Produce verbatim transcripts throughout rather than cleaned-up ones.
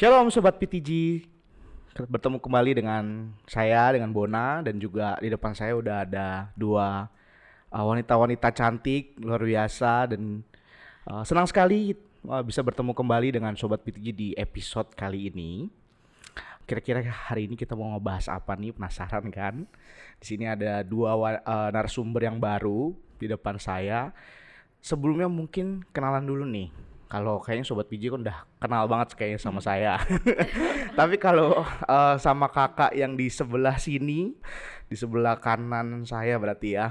Shalom Sobat P T G, bertemu kembali dengan saya, dengan Bona, dan juga di depan saya udah ada dua uh, wanita-wanita cantik, luar biasa, dan uh, senang sekali uh, bisa bertemu kembali dengan Sobat P T G di episode kali ini. Kira-kira hari ini kita mau ngebahas apa nih, penasaran kan? Di sini ada dua uh, narasumber yang baru di depan saya. Sebelumnya mungkin kenalan dulu nih. Kalau kayaknya Sobat P T G kan udah kenal banget kayaknya sama saya. Tapi kalau uh, sama kakak yang di sebelah sini, di sebelah kanan saya berarti ya,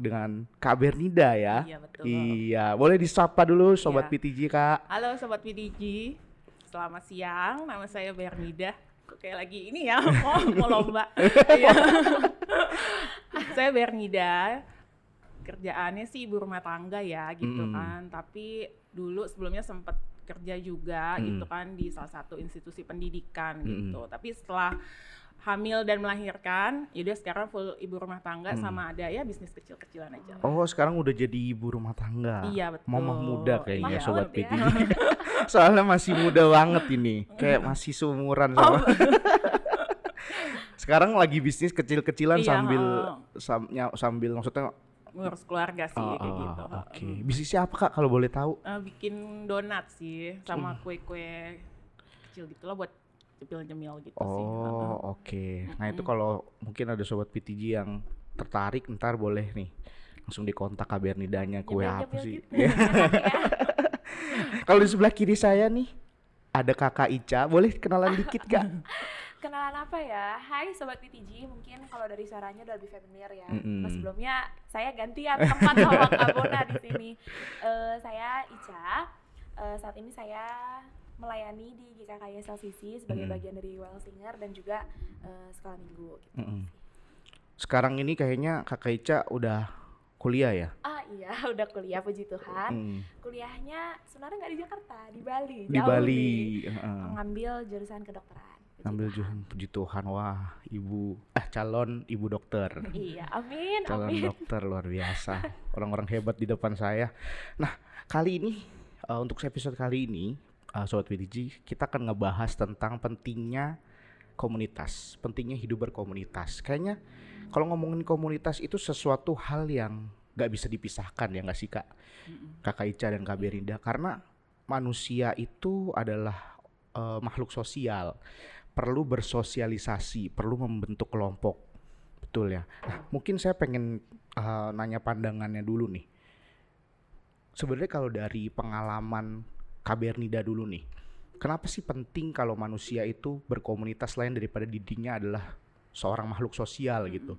dengan Kak Bernida ya. Iya, betul. Iya, boleh disapa dulu Sobat ya. P T G, Kak. Halo Sobat P T G, selamat siang. Nama saya Bernida. Kayak lagi ini ya, mau, mau lomba. Saya Bernida. Kerjaannya sih ibu rumah tangga ya gitu mm. kan, tapi dulu sebelumnya sempat kerja juga mm. gitu kan di salah satu institusi pendidikan mm. gitu, tapi setelah hamil dan melahirkan, yaudah sekarang full ibu rumah tangga hmm. sama ada ya bisnis kecil-kecilan aja. Oh, sekarang udah jadi ibu rumah tangga. Iya, betul. Mamah muda kayaknya. Maaf, Sobat ya. P T G. Soalnya masih muda banget ini, kayak masih seumuran sama. Oh. Sekarang lagi bisnis kecil-kecilan iya, sambil sam- ny- sambil maksudnya ngurus keluarga sih, oh, kayak gitu. Oke, okay. Bisnisnya apa Kak kalau boleh tahu? Uh, bikin donat sih, sama hmm. kue-kue kecil gitu lah buat jemil-jemil gitu oh, sih. Oh, oke. Okay. Nah mm-hmm. itu kalau mungkin ada Sobat P T G yang tertarik, ntar boleh nih langsung dikontak Kak Bernidanya kue jemil, apa jemil sih. Gitu. Kalau di sebelah kiri saya nih ada Kakak Ica, boleh kenalan dikit Kak? Kenalan apa ya? Hai Sobat P T G, mungkin kalau dari suaranya udah lebih familiar ya. Mm-hmm. Mas sebelumnya saya gantian tempat sama Kak Bona di sini. Uh, saya Ica, uh, saat ini saya melayani di G K K S L C C sebagai mm. bagian dari well singer dan juga uh, sekolah minggu gitu. Mm-hmm. Sekarang ini kayaknya Kakak Ica udah kuliah ya? Ah iya, udah kuliah puji Tuhan. Mm. Kuliahnya sebenarnya nggak di Jakarta, di Bali. Di jauh Bali. Mengambil uh. jurusan kedokteran. Ambil jurusan puji Tuhan, wah ibu, eh calon ibu dokter. Iya, amin, calon amin. Calon dokter luar biasa, orang-orang hebat di depan saya. Nah kali ini, uh, untuk episode kali ini, Uh, Sobat P T G, kita akan ngebahas tentang pentingnya komunitas, pentingnya hidup berkomunitas. Kayaknya kalau ngomongin komunitas itu sesuatu hal yang gak bisa dipisahkan ya gak sih Kak? Kakak Ica dan Kak Bernida, karena manusia itu adalah uh, makhluk sosial, perlu bersosialisasi, perlu membentuk kelompok, betul ya? Nah mungkin saya pengen uh, nanya pandangannya dulu nih. Sebenarnya kalau dari pengalaman Kak Bernida dulu nih, kenapa sih penting kalau manusia itu berkomunitas lain daripada dirinya adalah seorang makhluk sosial gitu?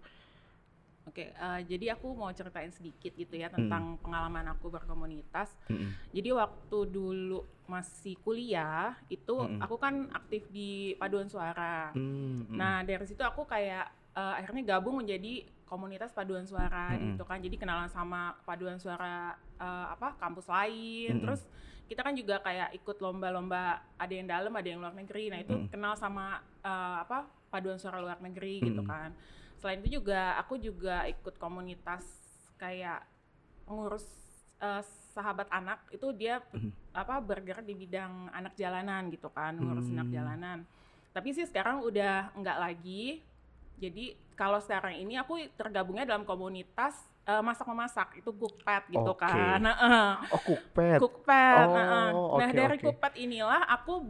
Oke, okay, uh, jadi aku mau ceritain sedikit gitu ya tentang mm. pengalaman aku berkomunitas. Mm-mm. Jadi waktu dulu masih kuliah itu Mm-mm. aku kan aktif di paduan suara. Mm-mm. Nah dari situ aku kayak uh, akhirnya gabung menjadi komunitas paduan suara mm-hmm. gitu kan, jadi kenalan sama paduan suara uh, apa kampus lain, mm-hmm. terus kita kan juga kayak ikut lomba-lomba, ada yang dalam ada yang luar negeri, nah itu mm-hmm. kenal sama uh, apa paduan suara luar negeri mm-hmm. gitu kan. Selain itu juga aku juga ikut komunitas kayak pengurus uh, Sahabat Anak, itu dia mm-hmm. apa bergerak di bidang anak jalanan gitu kan, ngurus mm-hmm. anak jalanan. Tapi sih sekarang udah enggak lagi. Jadi kalau sekarang ini aku tergabungnya dalam komunitas uh, masak-memasak, itu Cookpad gitu okay. kan. Nah, uh, oh Cookpad. Cookpad. Oh, nah, uh. nah okay, dari okay. Cookpad inilah aku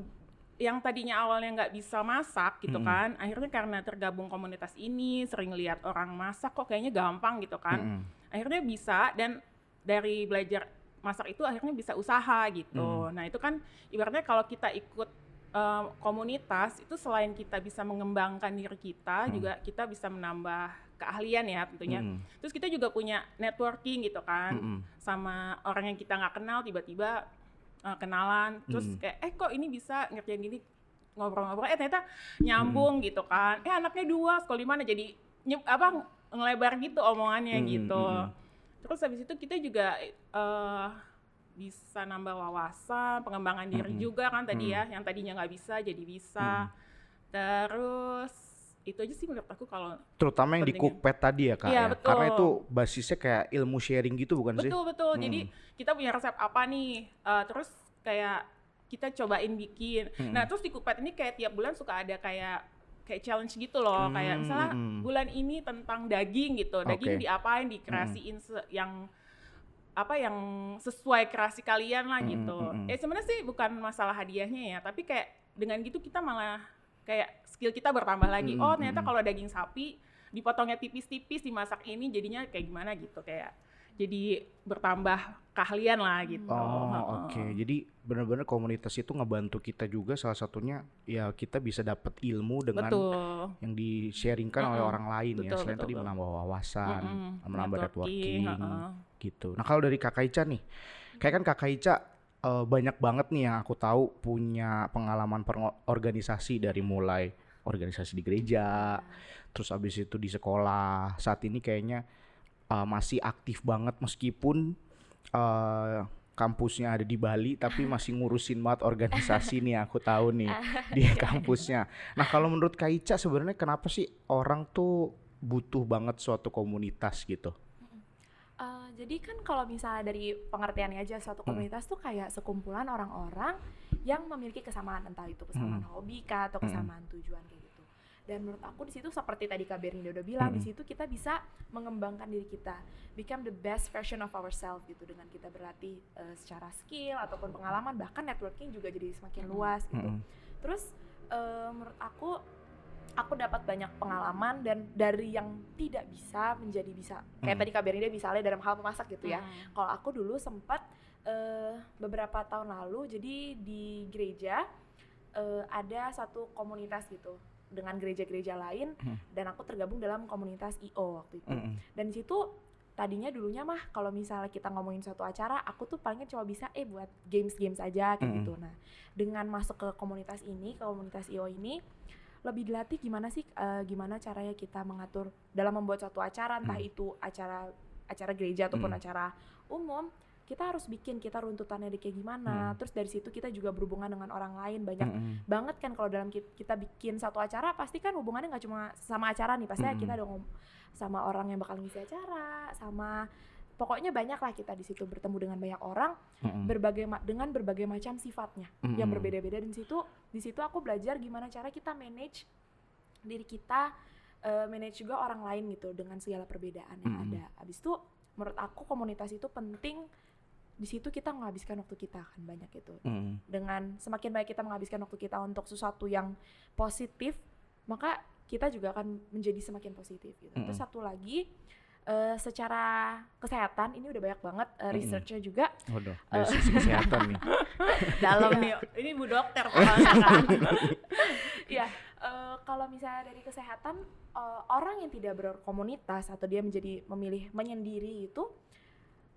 yang tadinya awalnya nggak bisa masak gitu mm-hmm. kan. Akhirnya karena tergabung komunitas ini, sering lihat orang masak kok kayaknya gampang gitu kan. Mm-hmm. Akhirnya bisa, dan dari belajar masak itu akhirnya bisa usaha gitu. Mm-hmm. Nah itu kan ibaratnya kalau kita ikut Uh, komunitas itu selain kita bisa mengembangkan diri kita hmm. juga kita bisa menambah keahlian ya tentunya. Hmm. Terus kita juga punya networking gitu kan hmm. sama orang yang kita nggak kenal tiba-tiba uh, kenalan. Terus hmm. kayak eh kok ini bisa ngerjain gini, ngobrol-ngobrol eh ternyata nyambung hmm. gitu kan. Eh anaknya dua sekolah di mana, jadi nyep, apa ngelebar gitu omongannya hmm. gitu. Hmm. Terus habis itu kita juga uh, bisa nambah wawasan, pengembangan diri mm-hmm. juga kan tadi mm-hmm. ya, yang tadinya nggak bisa jadi bisa. Mm-hmm. Terus itu aja sih menurut aku kalau terutama yang pentingnya di Cookpad tadi ya Kak ya, ya? Karena itu basisnya kayak ilmu sharing gitu bukan betul, sih? Betul betul. Mm. Jadi kita punya resep apa nih? Uh, terus kayak kita cobain bikin. Hmm. Nah terus di Cookpad ini kayak tiap bulan suka ada kayak kayak challenge gitu loh, hmm, kayak misalnya hmm. bulan ini tentang daging gitu, daging okay. diapain, dikreasiin hmm. se- yang apa yang sesuai kreasi kalian lah gitu. Hmm, hmm, hmm. Ya sebenarnya sih bukan masalah hadiahnya ya, tapi kayak dengan gitu kita malah kayak skill kita bertambah lagi. Hmm, oh ternyata hmm. kalau daging sapi dipotongnya tipis-tipis, dimasak ini jadinya kayak gimana gitu, kayak jadi bertambah keahlian lah gitu. Oh oke, okay. Jadi benar-benar komunitas itu ngebantu kita juga, salah satunya ya kita bisa dapat ilmu dengan betul. Yang di-sharingkan mm-hmm. oleh orang lain betul, ya. Selain betul, tadi betul. menambah wawasan, mm-hmm. menambah networking, networking uh-uh. gitu. Nah kalau dari Kakak Ica nih, kayak kan Kakak Ica uh, banyak banget nih yang aku tahu punya pengalaman perorganisasi dari mulai organisasi di gereja, mm-hmm. terus abis itu di sekolah, saat ini kayaknya Uh, masih aktif banget meskipun uh, kampusnya ada di Bali, tapi masih ngurusin banget organisasi nih aku tahu nih di kampusnya. Nah kalau menurut Kak Ica sebenarnya kenapa sih orang tuh butuh banget suatu komunitas gitu? Uh, jadi kan kalau misalnya dari pengertiannya aja, suatu komunitas hmm. tuh kayak sekumpulan orang-orang yang memiliki kesamaan, entah itu kesamaan hmm. hobi kah atau kesamaan hmm. tujuan kayak gitu. Dan menurut aku di situ seperti tadi Kak Bernida udah bilang, hmm. di situ kita bisa mengembangkan diri kita, become the best version of ourselves gitu, dengan kita berlatih uh, secara skill ataupun pengalaman, bahkan networking juga jadi semakin luas gitu. Hmm. Terus uh, menurut aku aku dapat banyak pengalaman dan dari yang tidak bisa menjadi bisa. Kayak hmm. tadi Kak Bernida misalnya dalam hal memasak gitu ya. Hmm. Kalau aku dulu sempat uh, beberapa tahun lalu jadi di gereja uh, ada satu komunitas gitu, dengan gereja-gereja lain, hmm. dan aku tergabung dalam komunitas I O waktu itu. Hmm. Dan di situ tadinya dulunya mah kalau misalnya kita ngomongin suatu acara, aku tuh palingnya cuma bisa eh buat games-games aja kayak hmm. gitu. Nah, dengan masuk ke komunitas ini, ke komunitas I O ini lebih dilatih gimana sih uh, gimana caranya kita mengatur dalam membuat suatu acara, entah hmm. itu acara acara gereja ataupun hmm. acara umum. Kita harus bikin, kita runtutannya kayak gimana, hmm. terus dari situ kita juga berhubungan dengan orang lain, banyak hmm. banget kan kalau dalam kita bikin satu acara, pasti kan hubungannya gak cuma sama acara nih, pasti hmm. kita ada ngom- sama orang yang bakal ngisi acara, sama pokoknya banyak lah kita di situ bertemu dengan banyak orang, hmm. berbagai ma- dengan berbagai macam sifatnya, hmm. yang berbeda-beda, dan situ, di situ aku belajar gimana cara kita manage diri kita, uh, manage juga orang lain gitu, dengan segala perbedaan yang hmm. ada. Abis itu, menurut aku komunitas itu penting. Di situ kita menghabiskan waktu kita kan banyak itu. Mm. Dengan semakin banyak kita menghabiskan waktu kita untuk sesuatu yang positif, maka kita juga akan menjadi semakin positif gitu. Mm. Terus satu lagi uh, secara kesehatan ini udah banyak banget uh, research-nya juga. Waduh, dari sisi kesehatan nih. Dalam nih, ini Bu Dokter kan. Iya, kalau misalnya dari kesehatan uh, orang yang tidak berkomunitas atau dia menjadi memilih menyendiri itu,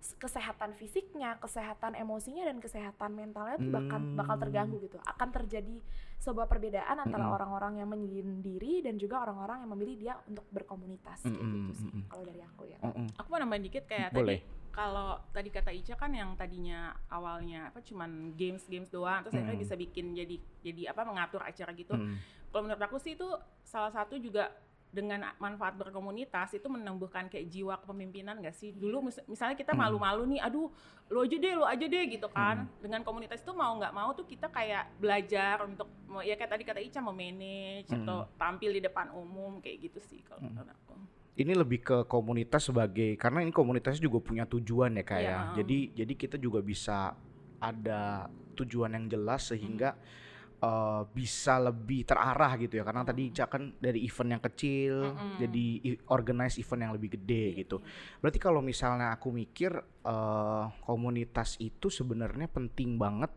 kesehatan fisiknya, kesehatan emosinya, dan kesehatan mentalnya tuh bakal, bakal terganggu gitu. Akan terjadi sebuah perbedaan antara mm-hmm. orang-orang yang menyendiri dan juga orang-orang yang memilih dia untuk berkomunitas mm-hmm. gitu sih. Mm-hmm. Kalau dari aku ya. Mm-hmm. Aku mau nambahin dikit kayak Boleh. tadi kalau tadi kata Ica kan yang tadinya awalnya apa cuman games-games doang, terus akhirnya mm-hmm. bisa bikin jadi jadi apa mengatur acara gitu. Mm-hmm. Kalau menurut aku sih itu salah satu juga dengan manfaat berkomunitas itu menumbuhkan kayak jiwa kepemimpinan gak sih? Dulu mis- misalnya kita malu-malu nih, aduh lu aja deh, lu aja deh gitu kan. Hmm. Dengan komunitas itu mau gak mau tuh kita kayak belajar untuk, ya kayak tadi kata Ica, memanage hmm. atau tampil di depan umum kayak gitu sih kalau menurut hmm. aku. Ini lebih ke komunitas sebagai, karena ini komunitasnya juga punya tujuan ya kayak. Ya. Jadi jadi kita juga bisa ada tujuan yang jelas sehingga hmm. Uh, bisa lebih terarah gitu ya, karena tadi Ica kan dari event yang kecil mm-hmm. jadi organize event yang lebih gede mm-hmm. gitu. Berarti kalau misalnya aku mikir uh, komunitas itu sebenarnya penting banget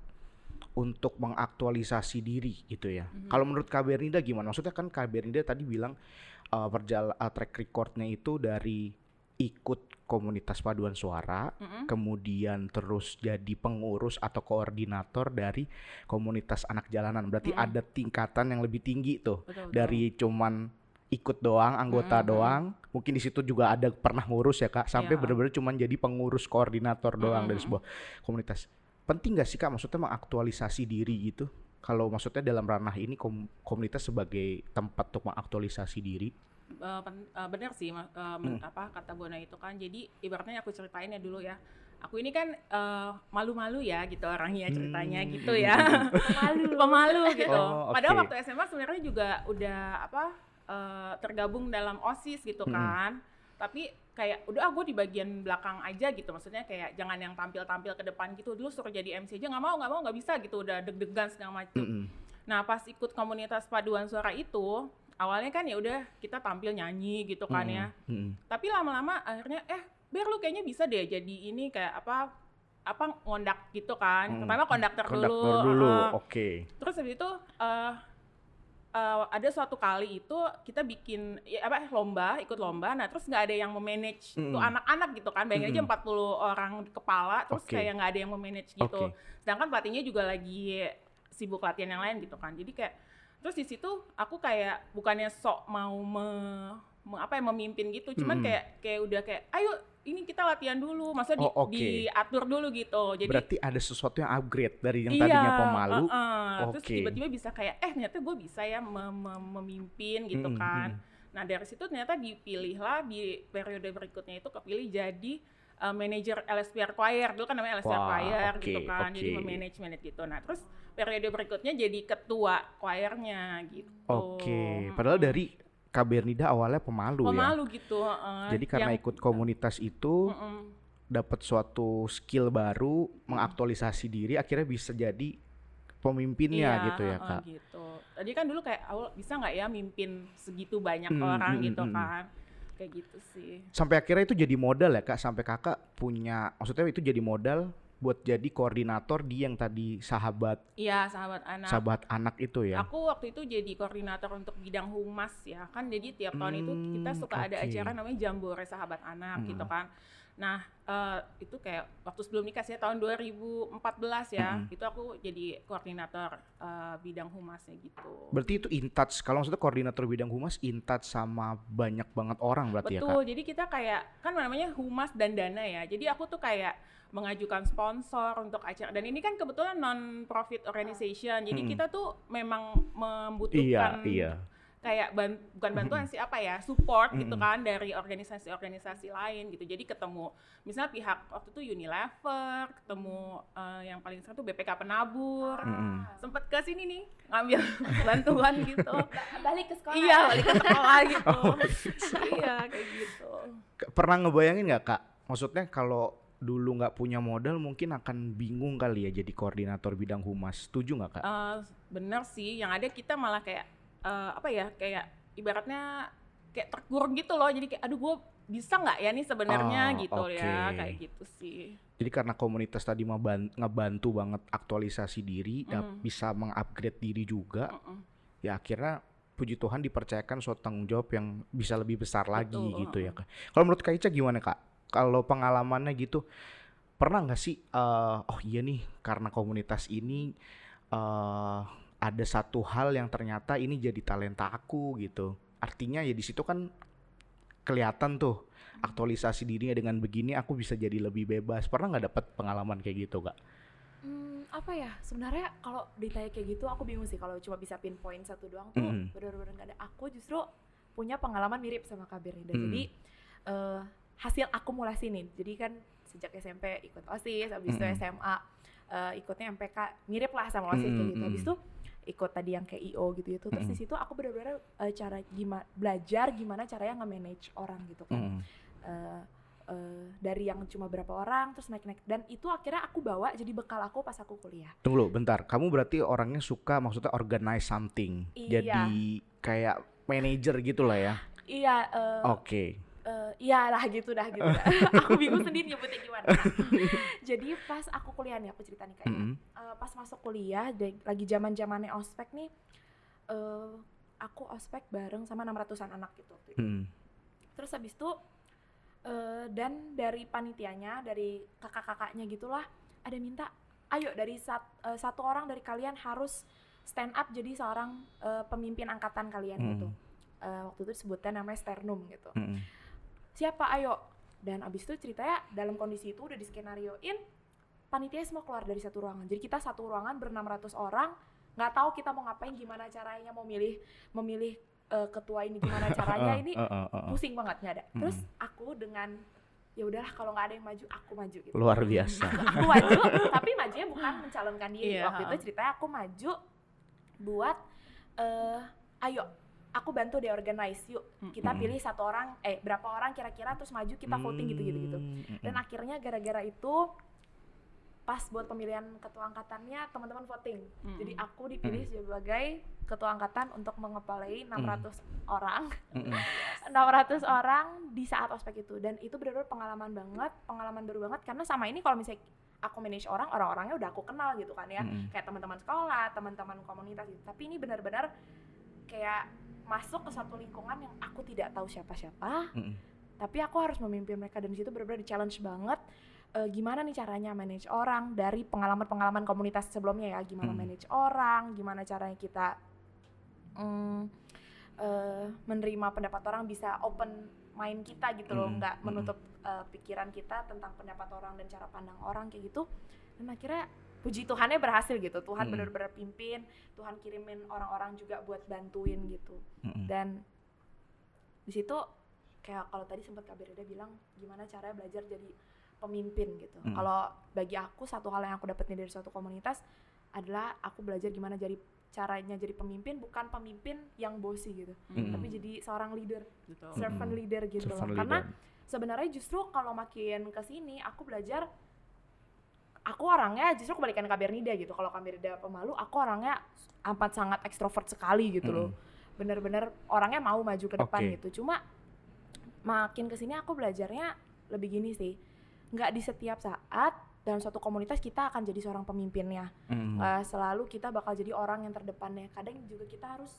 untuk mengaktualisasi diri gitu ya. Mm-hmm. Kalau menurut Kak Bernida gimana? Maksudnya kan Kak Bernida tadi bilang uh, perjala- track recordnya itu dari ikut komunitas paduan suara, mm-hmm. kemudian terus jadi pengurus atau koordinator dari komunitas anak jalanan. Berarti mm-hmm. ada tingkatan yang lebih tinggi tuh. Betul, betul. Dari cuman ikut doang, anggota mm-hmm. doang. Mungkin di situ juga ada pernah ngurus ya Kak, sampai yeah. benar-benar cuman jadi pengurus koordinator doang mm-hmm. dari sebuah komunitas. Penting gak sih Kak maksudnya mengaktualisasi diri gitu? Kalau maksudnya dalam ranah ini kom- komunitas sebagai tempat untuk mengaktualisasi diri. Uh, pen, uh, bener sih uh, men, hmm. apa kata Bona itu kan, jadi ibaratnya aku ceritain ya dulu ya aku ini kan uh, malu-malu ya gitu orangnya ceritanya hmm. gitu ya. Pemalu, pemalu gitu. Oh, okay. Padahal waktu S M A sebenarnya juga udah apa uh, tergabung dalam OSIS gitu kan. Hmm. Tapi kayak udah ah gue di bagian belakang aja gitu, maksudnya kayak jangan yang tampil-tampil ke depan gitu, dulu suruh jadi M C aja, nggak mau nggak mau nggak bisa gitu, udah deg-degan segala macam. Mm-hmm. Nah pas ikut komunitas paduan suara itu awalnya kan ya udah kita tampil nyanyi gitu kan mm-hmm. ya, mm-hmm. tapi lama-lama akhirnya eh biar lu kayaknya bisa deh jadi ini kayak apa apa ngondak gitu kan, mm-hmm. pertama konduktor dulu, konduktor dulu. Uh, oke. Okay. Terus habis itu uh, Uh, ada suatu kali itu kita bikin ya, apa lomba, ikut lomba, nah terus nggak ada yang memanage mm. tuh anak-anak gitu kan, bayangin mm. aja empat puluh orang kepala, terus okay. kayak nggak ada yang memanage gitu, okay. sedangkan pelatihnya juga lagi sibuk latihan yang lain gitu kan, jadi kayak terus di situ aku kayak bukannya sok mau me, me, apa ya memimpin gitu, cuman mm. kayak kayak udah kayak ayo ini kita latihan dulu, maksudnya oh, di, okay. diatur dulu gitu. Jadi berarti ada sesuatu yang upgrade dari yang iya, tadinya pemalu. Uh, uh. Okay. Terus tiba-tiba bisa kayak, eh ternyata gue bisa ya mem- mem- memimpin gitu mm-hmm. kan. Nah dari situ ternyata dipilihlah di periode berikutnya itu kepilih jadi uh, manajer L S P R Choir. Dulu kan namanya L S P R wow, Choir okay, gitu kan, okay. jadi memanage-manage gitu. Nah terus periode berikutnya jadi ketua choirnya gitu. Oke, okay. Padahal dari Kak Bernida awalnya pemalu, pemalu ya. Gitu. Uh, Jadi karena yang, ikut komunitas itu uh-uh. dapat suatu skill baru, uh-uh. mengaktualisasi diri, akhirnya bisa jadi pemimpinnya iya, gitu ya Kak. Uh, gitu. Tadi kan dulu kayak awal bisa nggak ya mimpin segitu banyak hmm, orang hmm, gitu hmm. kan, kayak gitu sih. Sampai akhirnya itu jadi modal ya Kak, sampai Kakak punya, maksudnya itu jadi modal buat jadi koordinator di yang tadi sahabat iya sahabat anak sahabat anak itu ya. Aku waktu itu jadi koordinator untuk bidang humas ya kan, jadi tiap tahun hmm, itu kita suka okay. ada acara namanya Jambore Sahabat Anak hmm. gitu kan. Nah uh, itu kayak waktu sebelum nikah sih tahun dua ribu empat belas ya hmm. itu aku jadi koordinator uh, bidang humasnya gitu. Berarti itu in touch, kalau maksudnya koordinator bidang humas in touch sama banyak banget orang berarti. Betul, ya Kak? Betul, jadi kita kayak kan namanya humas dan dana ya, jadi aku tuh kayak mengajukan sponsor untuk acara, dan ini kan kebetulan non-profit organization, jadi hmm. kita tuh memang membutuhkan iya, iya. kayak ban- bukan bantuan sih apa ya, support hmm. gitu kan dari organisasi-organisasi lain gitu, jadi ketemu misalnya pihak waktu itu Unilever, ketemu uh, yang paling sering tuh B P K Penabur, hmm. sempet ke sini nih ngambil bantuan gitu, balik ke sekolah iya balik ke sekolah gitu oh. iya kayak gitu. Pernah ngebayangin nggak Kak, maksudnya kalau dulu nggak punya modal mungkin akan bingung kali ya jadi koordinator bidang humas, setuju nggak Kak? Uh, bener sih, yang ada kita malah kayak uh, apa ya kayak ibaratnya kayak terkurung gitu loh, jadi kayak aduh gue bisa nggak ya nih sebenarnya oh, gitu okay. ya kayak gitu sih. Jadi karena komunitas tadi mah ban- ngebantu banget aktualisasi diri, mm. ya, bisa mengupgrade diri juga, Mm-mm. ya akhirnya puji Tuhan dipercayakan suatu tanggung jawab yang bisa lebih besar lagi. Betul, gitu uh-uh. ya Kak. Kalau menurut Kak Ica gimana Kak? Kalau pengalamannya gitu, pernah nggak sih, uh, oh iya nih karena komunitas ini uh, ada satu hal yang ternyata ini jadi talenta aku gitu. Artinya ya di situ kan kelihatan tuh aktualisasi dirinya, dengan begini aku bisa jadi lebih bebas. Pernah nggak dapat pengalaman kayak gitu Kak? Hmm, apa ya, sebenarnya kalau ditanya kayak gitu aku bingung sih, kalau cuma bisa pinpoint satu doang tuh mm. benar-benar nggak ada. Aku justru punya pengalaman mirip sama Kak Bernida, mm. jadi uh, hasil akumulasi nih, jadi kan sejak S M P ikut OSIS, abis itu mm-hmm. S M A uh, ikutnya M P K, mirip lah sama OSIS mm-hmm. kayak gitu, abis itu ikut tadi yang kayak I O gitu-gitu, terus mm-hmm. di situ aku benar-benar uh, cara gimana belajar gimana caranya nge-manage orang gitu kan, mm-hmm. uh, uh, dari yang cuma berapa orang terus naik-naik, dan itu akhirnya aku bawa jadi bekal aku pas aku kuliah. Tunggu lo, bentar, kamu berarti orangnya suka maksudnya organize something, iya. jadi kayak manager gitulah ya? Iya. Uh, Oke. Okay. Uh, iyalah gitu dah gitu dah. Aku bingung sendiri nyebutnya gimana. Nah, jadi pas aku kuliah nih, aku cerita nih kayaknya mm-hmm. uh, pas masuk kuliah de- lagi zaman-zamannya ospek nih, uh, aku ospek bareng sama enam ratusan anak gitu. Mm. Terus habis itu uh, dan dari panitianya, dari kakak-kakaknya gitulah, ada minta, ayo dari sat, uh, satu orang dari kalian harus stand up jadi seorang uh, pemimpin angkatan kalian mm. gitu. Uh, waktu itu sebutnya namanya sternum gitu. Mm. Siapa ayo, dan abis itu ceritanya dalam kondisi itu udah diskenarioin, panitia semua keluar dari satu ruangan, jadi kita satu ruangan ber enam ratus orang, nggak tahu kita mau ngapain, gimana caranya mau milih memilih uh, ketua ini, gimana caranya ini pusing banget, nggak ada. Terus aku dengan ya udahlah kalau nggak ada yang maju aku maju gitu. Luar biasa. Aku maju, tapi majunya bukan mencalonkan diri. Yeah. Waktu itu ceritanya aku maju buat uh, ayo aku bantu deh organize yuk. Kita mm-hmm. pilih satu orang, eh berapa orang kira-kira terus maju kita voting mm-hmm. gitu-gitu gitu. Dan akhirnya gara-gara itu pas buat pemilihan ketua angkatannya teman-teman voting. Mm-hmm. Jadi aku dipilih mm-hmm. sebagai ketua angkatan untuk mengepalai enam ratus mm-hmm. orang. Mm-hmm. enam ratus orang di saat ospek itu, dan itu benar-benar pengalaman banget, pengalaman baru banget karena sama ini kalau misalnya aku manage orang, orang-orangnya udah aku kenal gitu kan ya. Mm-hmm. Kayak teman-teman sekolah, teman-teman komunitas gitu. Tapi ini benar-benar kayak masuk ke satu lingkungan yang aku tidak tahu siapa-siapa. Mm-hmm. Tapi aku harus memimpin mereka dan di situ benar-benar di-challenge banget. E, gimana nih caranya manage orang dari pengalaman-pengalaman komunitas sebelumnya ya, gimana hmm. manage orang, gimana caranya kita mm, e, menerima pendapat orang, bisa open mind kita gitu loh, hmm. nggak menutup hmm. e, pikiran kita tentang pendapat orang dan cara pandang orang kayak gitu. Dan akhirnya puji Tuhannya berhasil gitu, Tuhan hmm. benar-benar pimpin, Tuhan kirimin orang-orang juga buat bantuin gitu. Hmm. Dan di situ kayak kalau tadi sempat Kak Bernida bilang gimana caranya belajar jadi pemimpin gitu. Hmm. Kalau bagi aku satu hal yang aku dapetin dari suatu komunitas adalah aku belajar gimana jadi caranya jadi pemimpin, bukan pemimpin yang bossy gitu, hmm. tapi jadi seorang leader, betul. Servant hmm. leader gitu. Servant leader. Karena sebenarnya justru kalau makin kesini aku belajar, aku orangnya justru kebalikan Kak Bernida gitu. Kalau Kak Bernida pemalu, aku orangnya amat sangat ekstrovert sekali gitu hmm. loh. Bener-bener orangnya mau maju ke depan okay. gitu. Cuma makin kesini aku belajarnya lebih gini sih. Nggak di setiap saat dalam suatu komunitas kita akan jadi seorang pemimpinnya. Mm. Nggak selalu kita bakal jadi orang yang terdepannya. Kadang juga kita harus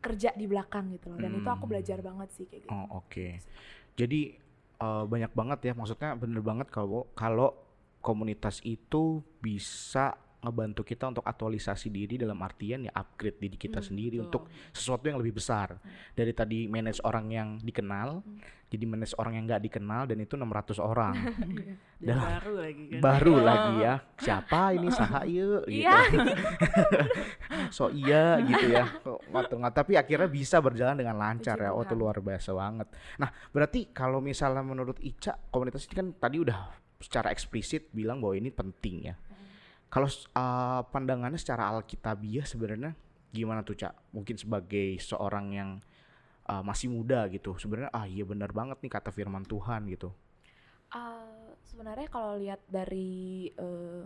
kerja di belakang gitu loh. Dan mm. itu aku belajar banget sih kayak gitu. Oh, oke. Okay. Jadi uh, banyak banget ya. Maksudnya bener banget kalau kalau komunitas itu bisa ngebantu kita untuk aktualisasi diri dalam artian ya upgrade diri kita hmm, sendiri betul. Untuk sesuatu yang lebih besar. Dari tadi manage orang yang dikenal, hmm. jadi manage orang yang nggak dikenal, dan itu enam ratus orang. Dalam, baru lagi kan? Baru oh. lagi ya, siapa ini saha yuk gitu. So iya gitu ya, nggak tapi akhirnya bisa berjalan dengan lancar. Puji ya, oh itu luar biasa banget. Nah berarti kalau misalnya menurut Ica, komunitas ini kan tadi udah secara eksplisit bilang bahwa ini penting ya. Kalau uh, pandangannya secara alkitabiah sebenarnya gimana tuh Cak? Mungkin sebagai seorang yang uh, masih muda gitu, sebenarnya ah iya benar banget nih kata firman Tuhan gitu. Uh, sebenarnya kalau lihat dari uh,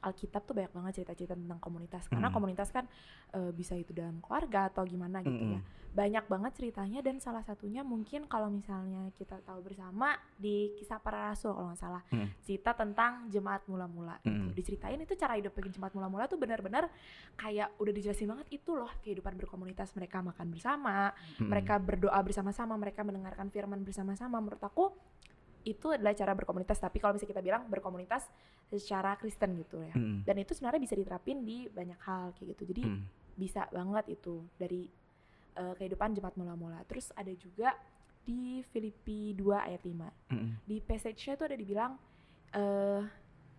Alkitab tuh banyak banget cerita-cerita tentang komunitas. Karena mm. komunitas kan uh, bisa itu dalam keluarga atau gimana gitu mm-hmm. ya. Banyak banget ceritanya, dan salah satunya mungkin kalau misalnya kita tahu bersama di Kisah Para Rasul kalau nggak salah. Mm. Cerita tentang jemaat mula-mula gitu. Mm. Diceritain itu cara hidup jemaat mula-mula tuh benar-benar kayak udah dijelasin banget itu loh kehidupan berkomunitas. Mereka makan bersama, mm. mereka berdoa bersama-sama, mereka mendengarkan firman bersama-sama. Menurut aku itu adalah cara berkomunitas, tapi kalau misalnya kita bilang berkomunitas secara Kristen gitu ya. Mm. Dan itu sebenarnya bisa diterapin di banyak hal kayak gitu. Jadi mm. bisa banget itu dari uh, kehidupan jemaat mula-mula. Terus ada juga di Filipi dua ayat lima. Mm. Di passage-nya itu ada dibilang uh,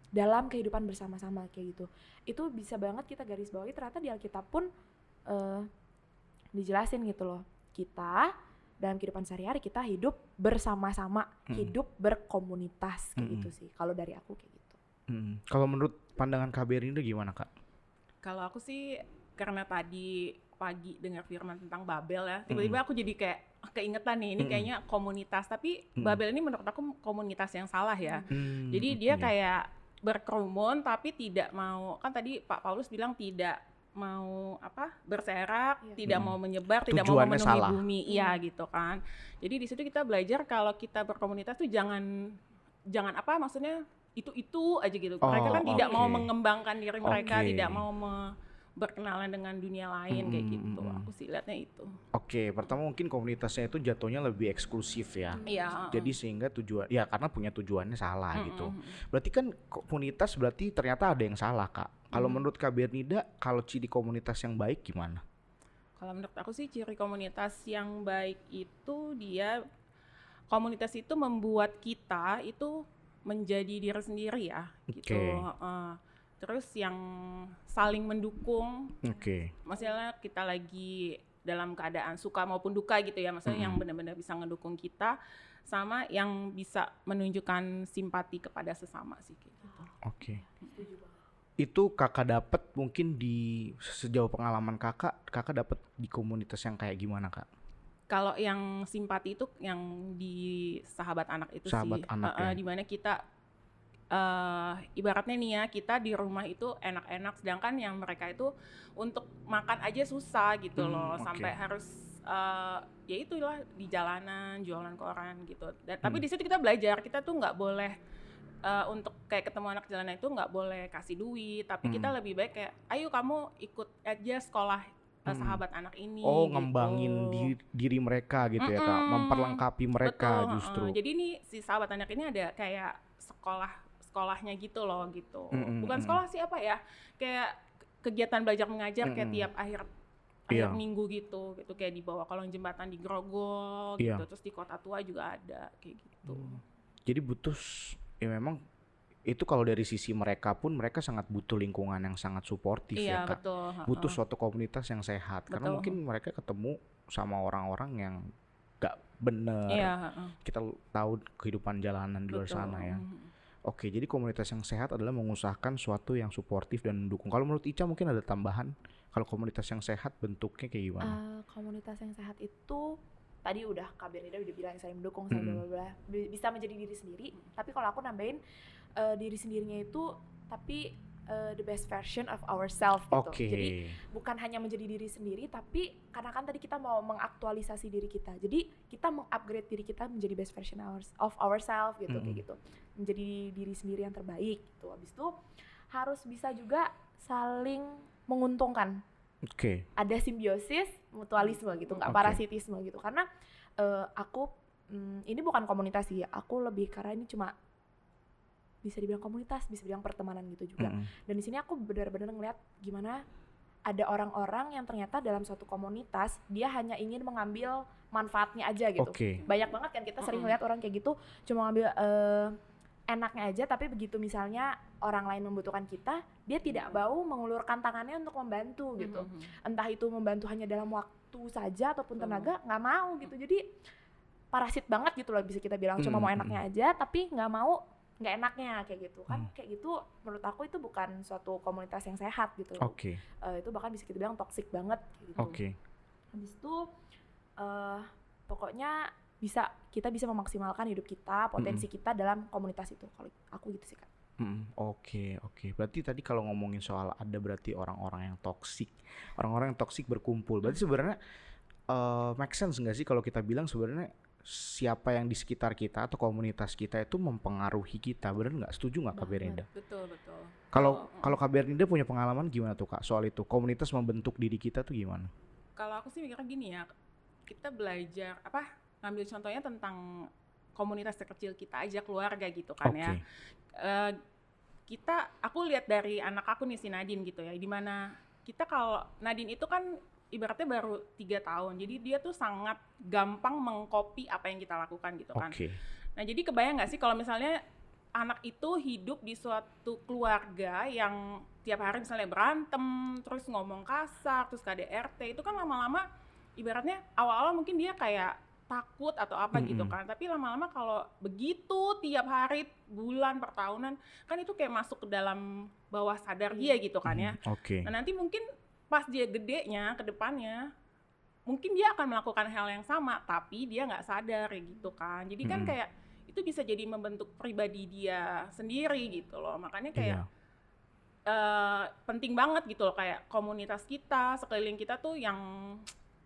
dalam kehidupan bersama-sama kayak gitu. Itu bisa banget kita garis bawahi, ternyata di Alkitab pun uh, dijelasin gitu loh. Kita dalam kehidupan sehari-hari kita hidup bersama-sama, hmm. hidup berkomunitas kayak hmm. gitu sih. Kalau dari aku kayak gitu. Hmm. Kalau menurut pandangan Kak Bernida gimana Kak? Kalau aku sih karena tadi pagi dengar firman tentang Babel ya, tiba-tiba hmm. aku jadi kayak keingetan nih, ini hmm. kayaknya komunitas, tapi hmm. Babel ini menurut aku komunitas yang salah ya. Hmm. Jadi dia hmm. kayak berkerumun tapi tidak mau, kan tadi Pak Paulus bilang tidak mau apa berserak, ya. tidak hmm. mau menyebar, tidak mau memenuhi salah. bumi, hmm. iya gitu kan. Jadi di situ kita belajar kalau kita berkomunitas tuh jangan jangan apa maksudnya itu-itu aja gitu. Oh, mereka kan okay. tidak mau mengembangkan diri mereka, okay. tidak mau me- berkenalan dengan dunia lain hmm. kayak gitu. Aku sih lihatnya itu. Oke, okay, pertama mungkin komunitasnya itu jatuhnya lebih eksklusif ya. Iya. Jadi sehingga tujuan ya karena punya tujuannya salah hmm. gitu. Berarti kan komunitas berarti ternyata ada yang salah Kak. Kalau hmm. menurut Kak Bernida, kalau ciri komunitas yang baik gimana? Kalau menurut aku sih ciri komunitas yang baik itu dia komunitas itu membuat kita itu menjadi diri sendiri ya, gitu. Okay. Uh, terus yang saling mendukung. Oke. Okay. Maksudnya kita lagi dalam keadaan suka maupun duka gitu ya, maksudnya hmm. yang benar-benar bisa ngedukung kita. sama yang bisa menunjukkan simpati kepada sesama sih gitu. Oke. Okay. Itu kakak dapat mungkin di sejauh pengalaman kakak, kakak dapat di komunitas yang kayak gimana kak? Kalau yang simpati itu yang di Sahabat Anak itu Sahabat sih, anak uh, ya. Di mana kita Uh, ibaratnya nih ya, kita di rumah itu enak-enak, sedangkan yang mereka itu untuk makan aja susah gitu hmm, loh, okay. sampai harus uh, ya itulah di jalanan jualan koran gitu. Dan, hmm. Tapi di situ kita belajar, kita tuh nggak boleh uh, untuk kayak ketemu anak jalanan itu nggak boleh kasih duit, tapi hmm. kita lebih baik kayak, ayo kamu ikut aja sekolah. Hmm. Sahabat anak ini oh gitu. Ngembangin diri, diri mereka gitu mm-mm. ya kak, memperlengkapi mereka. Betul, justru uh, jadi ini si Sahabat Anak ini ada kayak sekolah sekolahnya gitu loh gitu mm-mm. bukan sekolah sih apa ya kayak kegiatan belajar mengajar mm-mm. kayak tiap akhir akhir yeah. minggu gitu gitu kayak di bawah kolong jembatan di Grogol yeah. gitu, terus di Kota Tua juga ada kayak gitu mm. Jadi butuh ya memang itu kalau dari sisi mereka pun mereka sangat butuh lingkungan yang sangat suportif iya, ya kak betul. Butuh suatu komunitas yang sehat betul. Karena mungkin mereka ketemu sama orang-orang yang gak bener iya, kita tahu kehidupan jalanan di luar betul. Sana ya oke, jadi komunitas yang sehat adalah mengusahakan suatu yang suportif dan mendukung. Kalau menurut Ica mungkin ada tambahan kalau komunitas yang sehat bentuknya kayak gimana? Uh, komunitas yang sehat itu tadi udah Kak Bernida udah bilang saya mendukung saya mm-hmm. bla bla bla bisa menjadi diri sendiri mm-hmm. tapi kalau aku nambahin uh, diri sendirinya itu tapi uh, the best version of ourselves gitu okay. Jadi bukan hanya menjadi diri sendiri tapi karena kan tadi kita mau mengaktualisasi diri kita jadi kita mengupgrade diri kita menjadi best version of ourselves gitu mm-hmm. kayak gitu menjadi diri sendiri yang terbaik gitu. Habis itu harus bisa juga saling menguntungkan. Okay. Ada simbiosis, mutualisme gitu, nggak okay. parasitisme gitu. Karena uh, aku mm, ini bukan komunitas sih, aku lebih karena ini cuma bisa dibilang komunitas, bisa dibilang pertemanan gitu juga. Mm-hmm. Dan di sini aku benar-benar ngeliat gimana ada orang-orang yang ternyata dalam suatu komunitas dia hanya ingin mengambil manfaatnya aja gitu. Okay. Banyak banget kan kita sering ngeliat mm-hmm. orang kayak gitu cuma ngambil uh, enaknya aja, tapi begitu misalnya orang lain membutuhkan kita, dia tidak mau mengulurkan tangannya untuk membantu gitu. Mm-hmm. Entah itu membantu hanya dalam waktu saja ataupun tenaga, nggak mau gitu. Jadi parasit banget gitu loh bisa kita bilang mm-hmm. cuma mau enaknya aja, tapi nggak mau nggak enaknya kayak gitu kan. Mm. Kayak gitu menurut aku itu bukan suatu komunitas yang sehat gitu. Oke. Okay. Uh, itu bahkan bisa kita bilang toksik banget gitu. Oke. Okay. Habis itu uh, pokoknya bisa kita bisa memaksimalkan hidup kita, potensi mm-hmm. kita dalam komunitas itu. Kalau aku gitu sih kak. Mm-hmm. Oke, oke. Berarti tadi kalau ngomongin soal ada berarti orang-orang yang toksik, orang-orang yang toksik berkumpul. Berarti sebenarnya uh, make sense nggak sih kalau kita bilang sebenarnya siapa yang di sekitar kita atau komunitas kita itu mempengaruhi kita, benar nggak? Setuju nggak Kak Bernida? Betul, betul. Kalau oh, kalau Kak Bernida punya pengalaman gimana tuh kak soal itu komunitas membentuk diri kita tuh gimana? Kalau aku sih mikirnya gini ya, kita belajar apa? Ngambil contohnya tentang komunitas terkecil kita aja, keluarga gitu kan okay. ya. Uh, kita, aku lihat dari anak aku nih si Nadine gitu ya, dimana kita kalau Nadine itu kan ibaratnya baru tiga tahun, jadi dia tuh sangat gampang mengcopy apa yang kita lakukan gitu kan. Okay. Nah jadi kebayang gak sih kalau misalnya anak itu hidup di suatu keluarga yang tiap hari misalnya berantem, terus ngomong kasar, terus K D R T, itu kan lama-lama ibaratnya awal-awal mungkin dia kayak takut atau apa mm-hmm. gitu kan, tapi lama-lama kalau begitu tiap hari, bulan, pertahunan, kan itu kayak masuk ke dalam bawah sadar dia gitu kan ya. Mm, okay. Nah nanti mungkin pas dia gedenya ke depannya, mungkin dia akan melakukan hal yang sama, tapi dia nggak sadar ya gitu kan. Jadi kan mm. kayak itu bisa jadi membentuk pribadi dia sendiri gitu loh, makanya kayak yeah. uh, penting banget gitu loh kayak komunitas kita, sekeliling kita tuh yang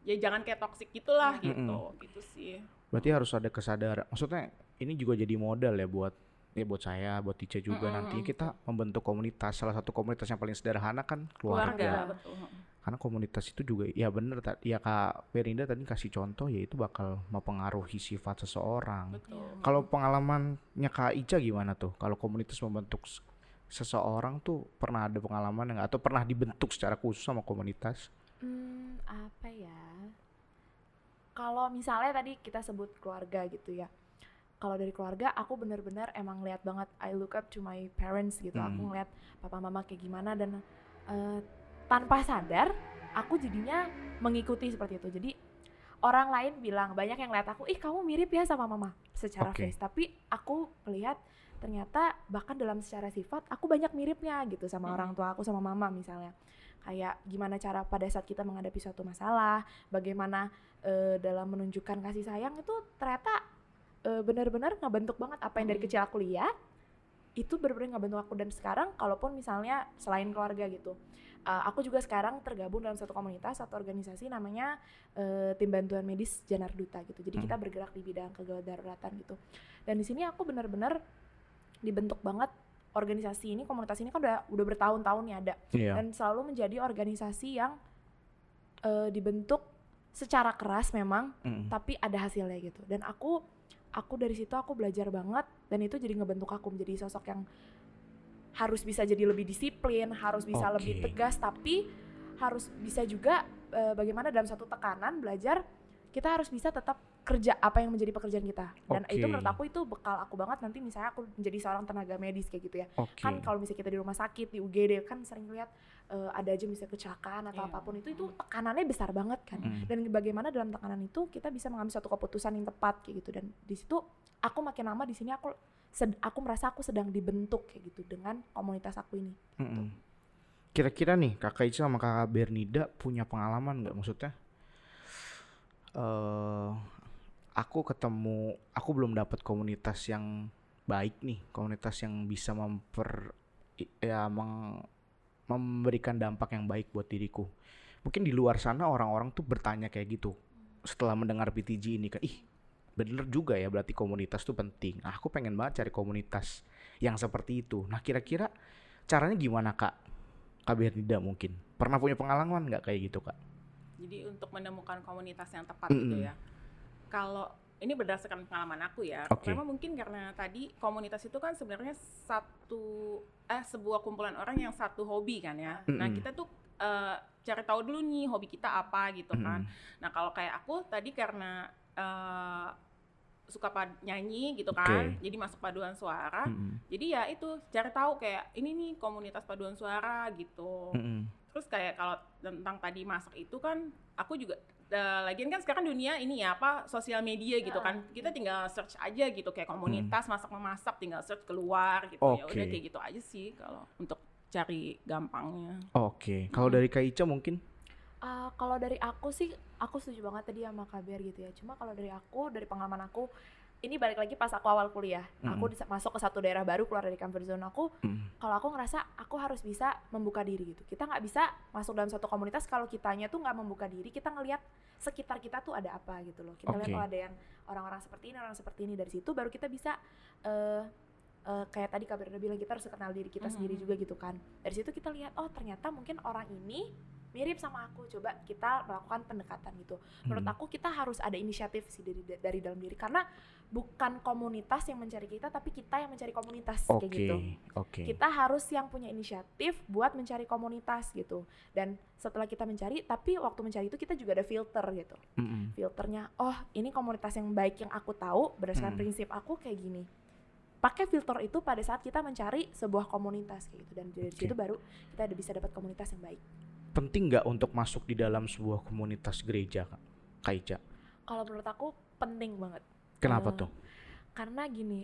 ya jangan kayak toksik gitulah mm-hmm. gitu, gitu sih. Berarti harus ada kesadaran. Maksudnya ini juga jadi modal ya buat ya buat saya, buat Ica juga mm-hmm. nantinya kita membentuk komunitas. Salah satu komunitas yang paling sederhana kan keluarga. Keluarga, betul. Karena komunitas itu juga ya benar tadi ya Kak Bernida tadi kasih contoh ya itu bakal mempengaruhi sifat seseorang. Betul. Kalau pengalamannya Kak Ica gimana tuh? Kalau komunitas membentuk seseorang tuh pernah ada pengalaman yang atau pernah dibentuk secara khusus sama komunitas? Hmm, apa ya? Kalau misalnya tadi kita sebut keluarga gitu ya. Kalau dari keluarga aku benar-benar emang lihat banget, I look up to my parents gitu. Hmm. Aku ngeliat papa mama kayak gimana dan uh, tanpa sadar aku jadinya mengikuti seperti itu. Jadi orang lain bilang, banyak yang lihat aku, ih kamu mirip ya sama mama secara okay. face, tapi aku melihat ternyata bahkan dalam secara sifat aku banyak miripnya gitu sama hmm. orang tua aku sama mama misalnya. Kayak gimana cara pada saat kita menghadapi suatu masalah, bagaimana e, dalam menunjukkan kasih sayang itu ternyata e, benar-benar ngebentuk banget apa yang dari hmm. kecil aku lihat itu benar-benar ngebentuk aku. Dan sekarang kalaupun misalnya selain keluarga gitu, e, aku juga sekarang tergabung dalam satu komunitas, satu organisasi namanya e, Tim Bantuan Medis Janarduta gitu. Jadi hmm. kita bergerak di bidang kegawatdaruratan gitu. Dan di sini aku benar-benar dibentuk banget organisasi ini, komunitas ini kan udah, udah bertahun-tahun nih ada yeah. dan selalu menjadi organisasi yang uh, dibentuk secara keras memang mm. tapi ada hasilnya gitu. Dan aku aku dari situ aku belajar banget dan itu jadi ngebentuk aku menjadi sosok yang harus bisa jadi lebih disiplin, harus bisa okay. lebih tegas, tapi harus bisa juga uh, bagaimana dalam satu tekanan belajar kita harus bisa tetap kerja apa yang menjadi pekerjaan kita. Dan okay. itu menurut aku itu bekal aku banget nanti misalnya aku menjadi seorang tenaga medis kayak gitu ya. Okay. Kan kalau misalnya kita di rumah sakit, di U G D kan sering lihat uh, ada aja misalnya kecelakaan atau yeah. apapun itu, itu tekanannya besar banget kan. Mm. Dan bagaimana dalam tekanan itu kita bisa mengambil suatu keputusan yang tepat kayak gitu. Dan di situ aku makin lama di sini aku sed- aku merasa aku sedang dibentuk kayak gitu dengan komunitas aku ini. Gitu. Kira-kira nih Kakak Ica sama Kakak Bernida punya pengalaman nggak, maksudnya? Uh, aku ketemu, aku belum dapat komunitas yang baik nih, komunitas yang bisa memper, ya meng, memberikan dampak yang baik buat diriku. Mungkin di luar sana orang-orang tuh bertanya kayak gitu setelah mendengar P T G ini kan, ih bener juga ya berarti komunitas tuh penting. Nah, aku pengen banget cari komunitas yang seperti itu. Nah kira-kira caranya gimana Kak? Kak Bernida mungkin pernah punya pengalaman nggak kayak gitu Kak? Jadi untuk menemukan komunitas yang tepat mm-hmm. gitu ya. Kalau ini berdasarkan pengalaman aku ya, okay. karena mungkin karena tadi komunitas itu kan sebenarnya satu eh sebuah kumpulan orang yang satu hobi kan ya. Mm-hmm. Nah kita tuh uh, cari tahu dulu nih hobi kita apa gitu mm-hmm. kan. Nah kalau kayak aku tadi karena uh, suka pad- nyanyi gitu kan, okay. jadi masuk paduan suara. Mm-hmm. Jadi ya itu cari tahu kayak ini nih komunitas paduan suara gitu. Mm-hmm. Terus kayak kalau tentang tadi masak itu kan aku juga uh, lagian kan sekarang dunia ini ya apa sosial media gitu kan, kita tinggal search aja gitu kayak komunitas hmm. masak memasak tinggal search keluar gitu okay. ya udah kayak gitu aja sih kalau untuk cari gampangnya. Oke, okay. Kalau hmm. dari Kak Ica mungkin? Uh, kalau dari aku sih aku setuju banget tadi sama Kak Ber gitu ya. Cuma kalau dari aku, dari pengalaman aku ini balik lagi pas aku awal kuliah, mm. aku dis- masuk ke satu daerah baru, keluar dari comfort zone aku. Mm. Kalau aku ngerasa aku harus bisa membuka diri gitu. Kita nggak bisa masuk dalam satu komunitas kalau kitanya tuh nggak membuka diri. Kita ngelihat sekitar kita tuh ada apa gitu loh. Kita okay. lihat kalau ada yang orang-orang seperti ini, orang seperti ini, dari situ baru kita bisa uh, uh, kayak tadi Kak Bernida bilang kita harus kenal diri kita mm. sendiri juga gitu kan. Dari situ kita lihat oh ternyata mungkin orang ini mirip sama aku, coba kita melakukan pendekatan gitu. Menurut hmm. aku kita harus ada inisiatif sih dari, dari dalam diri, karena bukan komunitas yang mencari kita, tapi kita yang mencari komunitas okay. kayak gitu. Okay. Kita harus yang punya inisiatif buat mencari komunitas gitu. Dan setelah kita mencari, tapi waktu mencari itu kita juga ada filter gitu. Hmm. Filternya, oh ini komunitas yang baik yang aku tahu berdasarkan hmm. prinsip aku kayak gini. Pakai filter itu pada saat kita mencari sebuah komunitas kayak gitu, dan dari okay. situ baru kita bisa dapat komunitas yang baik. Penting nggak untuk masuk di dalam sebuah komunitas gereja, Kak Ica? Kalau menurut aku penting banget. Kenapa uh, tuh? Karena gini,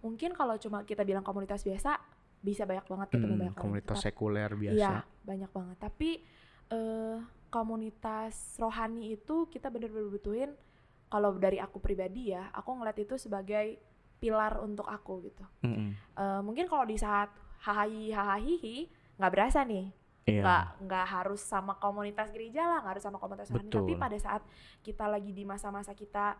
mungkin kalau cuma kita bilang komunitas biasa, bisa banyak banget ketemu hmm, banyak komunitas orang. Sekuler biasa. Iya, banyak banget. Tapi uh, komunitas rohani itu kita benar-benar butuhin. Kalau dari aku pribadi ya, aku ngeliat itu sebagai pilar untuk aku gitu. Hmm. Uh, mungkin kalau di saat hahahi hahahihi nggak berasa nih. Iya. Nggak, nggak harus sama komunitas gereja lah, nggak harus sama komunitas rohani, tapi pada saat kita lagi di masa-masa kita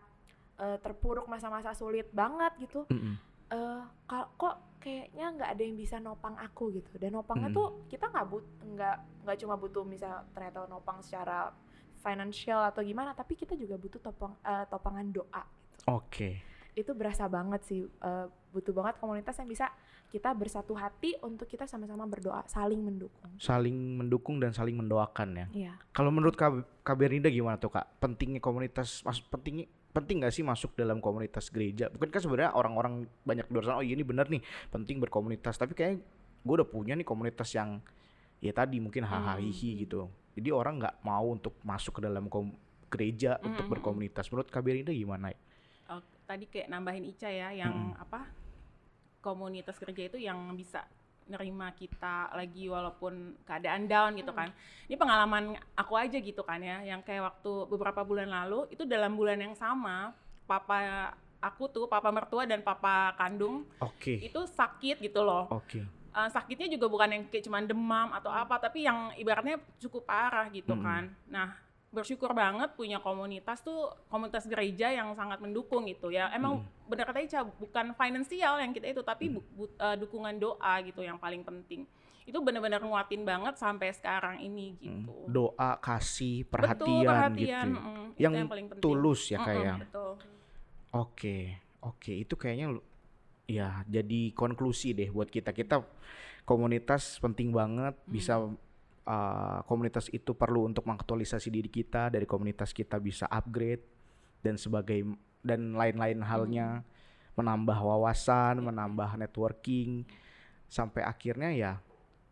uh, terpuruk, masa-masa sulit banget gitu, uh, kok kayaknya nggak ada yang bisa nopang aku gitu. Dan nopangnya Mm-mm. tuh kita nggak but nggak nggak cuma butuh misal ternyata nopang secara financial atau gimana, tapi kita juga butuh topang uh, topangan doa gitu. Oke. Okay. Itu berasa banget sih, uh, butuh banget komunitas yang bisa kita bersatu hati untuk kita sama-sama berdoa, saling mendukung. Saling mendukung dan saling mendoakan ya. Iya. Kalau menurut Kak Bernida gimana tuh Kak? Pentingnya komunitas, mas, pentingnya, penting nggak sih masuk dalam komunitas gereja? Bukan kan sebenarnya orang-orang banyak di luar sana, oh iya ini benar nih, penting berkomunitas. Tapi kayaknya gue udah punya nih komunitas yang ya tadi mungkin hahaha hmm. gitu. Jadi orang nggak mau untuk masuk ke dalam kom- gereja, mm-hmm. untuk berkomunitas. Menurut Kak Bernida gimana? Oh, tadi kayak nambahin Ica ya, yang mm-hmm. apa komunitas kerja itu yang bisa nerima kita lagi walaupun keadaan down gitu kan. Ini pengalaman aku aja gitu kan ya, yang kayak waktu beberapa bulan lalu itu dalam bulan yang sama papa aku tuh, papa mertua dan papa kandung okay. itu sakit gitu loh. Oke. Okay. Uh, sakitnya juga bukan yang kayak cuman demam atau apa, tapi yang ibaratnya cukup parah gitu hmm. kan. Nah, bersyukur banget punya komunitas tuh, komunitas gereja yang sangat mendukung gitu ya. Emang hmm. benar kata Ica, bukan finansial yang kita itu, tapi bu, bu, uh, dukungan doa gitu yang paling penting. Itu benar-benar nguatin banget sampai sekarang ini gitu. Doa, kasih, perhatian, betul, perhatian gitu. Mm, yang, yang paling penting. Tulus ya kayak. Oke, oke, oke, itu kayaknya ya jadi konklusi deh buat kita. Kita komunitas penting banget, hmm. bisa Uh, komunitas itu perlu untuk mengaktualisasi diri kita, dari komunitas kita bisa upgrade dan sebagai dan lain-lain halnya, menambah wawasan, menambah networking, sampai akhirnya ya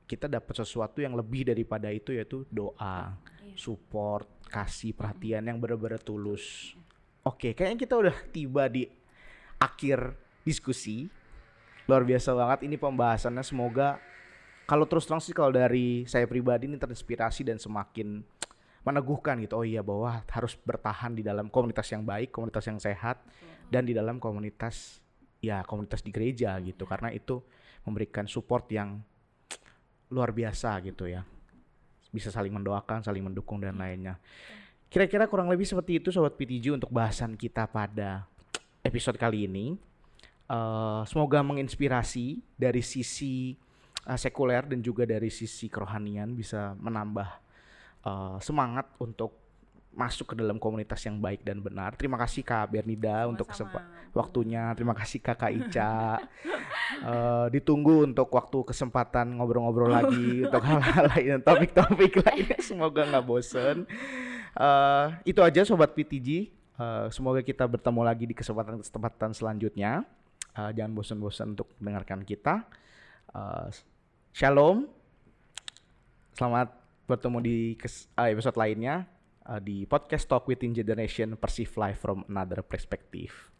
kita dapat sesuatu yang lebih daripada itu, yaitu doa, support, kasih, perhatian yang benar-benar tulus. Oke, okay, kayaknya kita udah tiba di akhir diskusi. Luar biasa banget ini pembahasannya, semoga kalau terus terang sih kalau dari saya pribadi ini terinspirasi dan semakin meneguhkan gitu. Oh iya, bahwa harus bertahan di dalam komunitas yang baik, komunitas yang sehat, dan di dalam komunitas ya komunitas di gereja gitu. Karena itu memberikan support yang luar biasa gitu ya. Bisa saling mendoakan, saling mendukung dan lainnya. Kira-kira kurang lebih seperti itu Sobat P T G untuk bahasan kita pada episode kali ini. Uh, semoga menginspirasi dari sisi sekuler dan juga dari sisi kerohanian, bisa menambah uh, semangat untuk masuk ke dalam komunitas yang baik dan benar. Terima kasih Kak Bernida sama untuk kesempa- waktunya. Terima kasih Kakak Ica. uh, ditunggu untuk waktu kesempatan ngobrol-ngobrol lagi untuk hal-hal lain, topik-topik lain. Semoga nggak bosen. Uh, itu aja Sobat P T G. Uh, semoga kita bertemu lagi di kesempatan-kesempatan selanjutnya. Uh, jangan bosan-bosan untuk mendengarkan kita. Uh, Shalom, selamat bertemu di kes- episode lainnya uh, di podcast Talk Within Generation, Perceive Life from Another Perspective.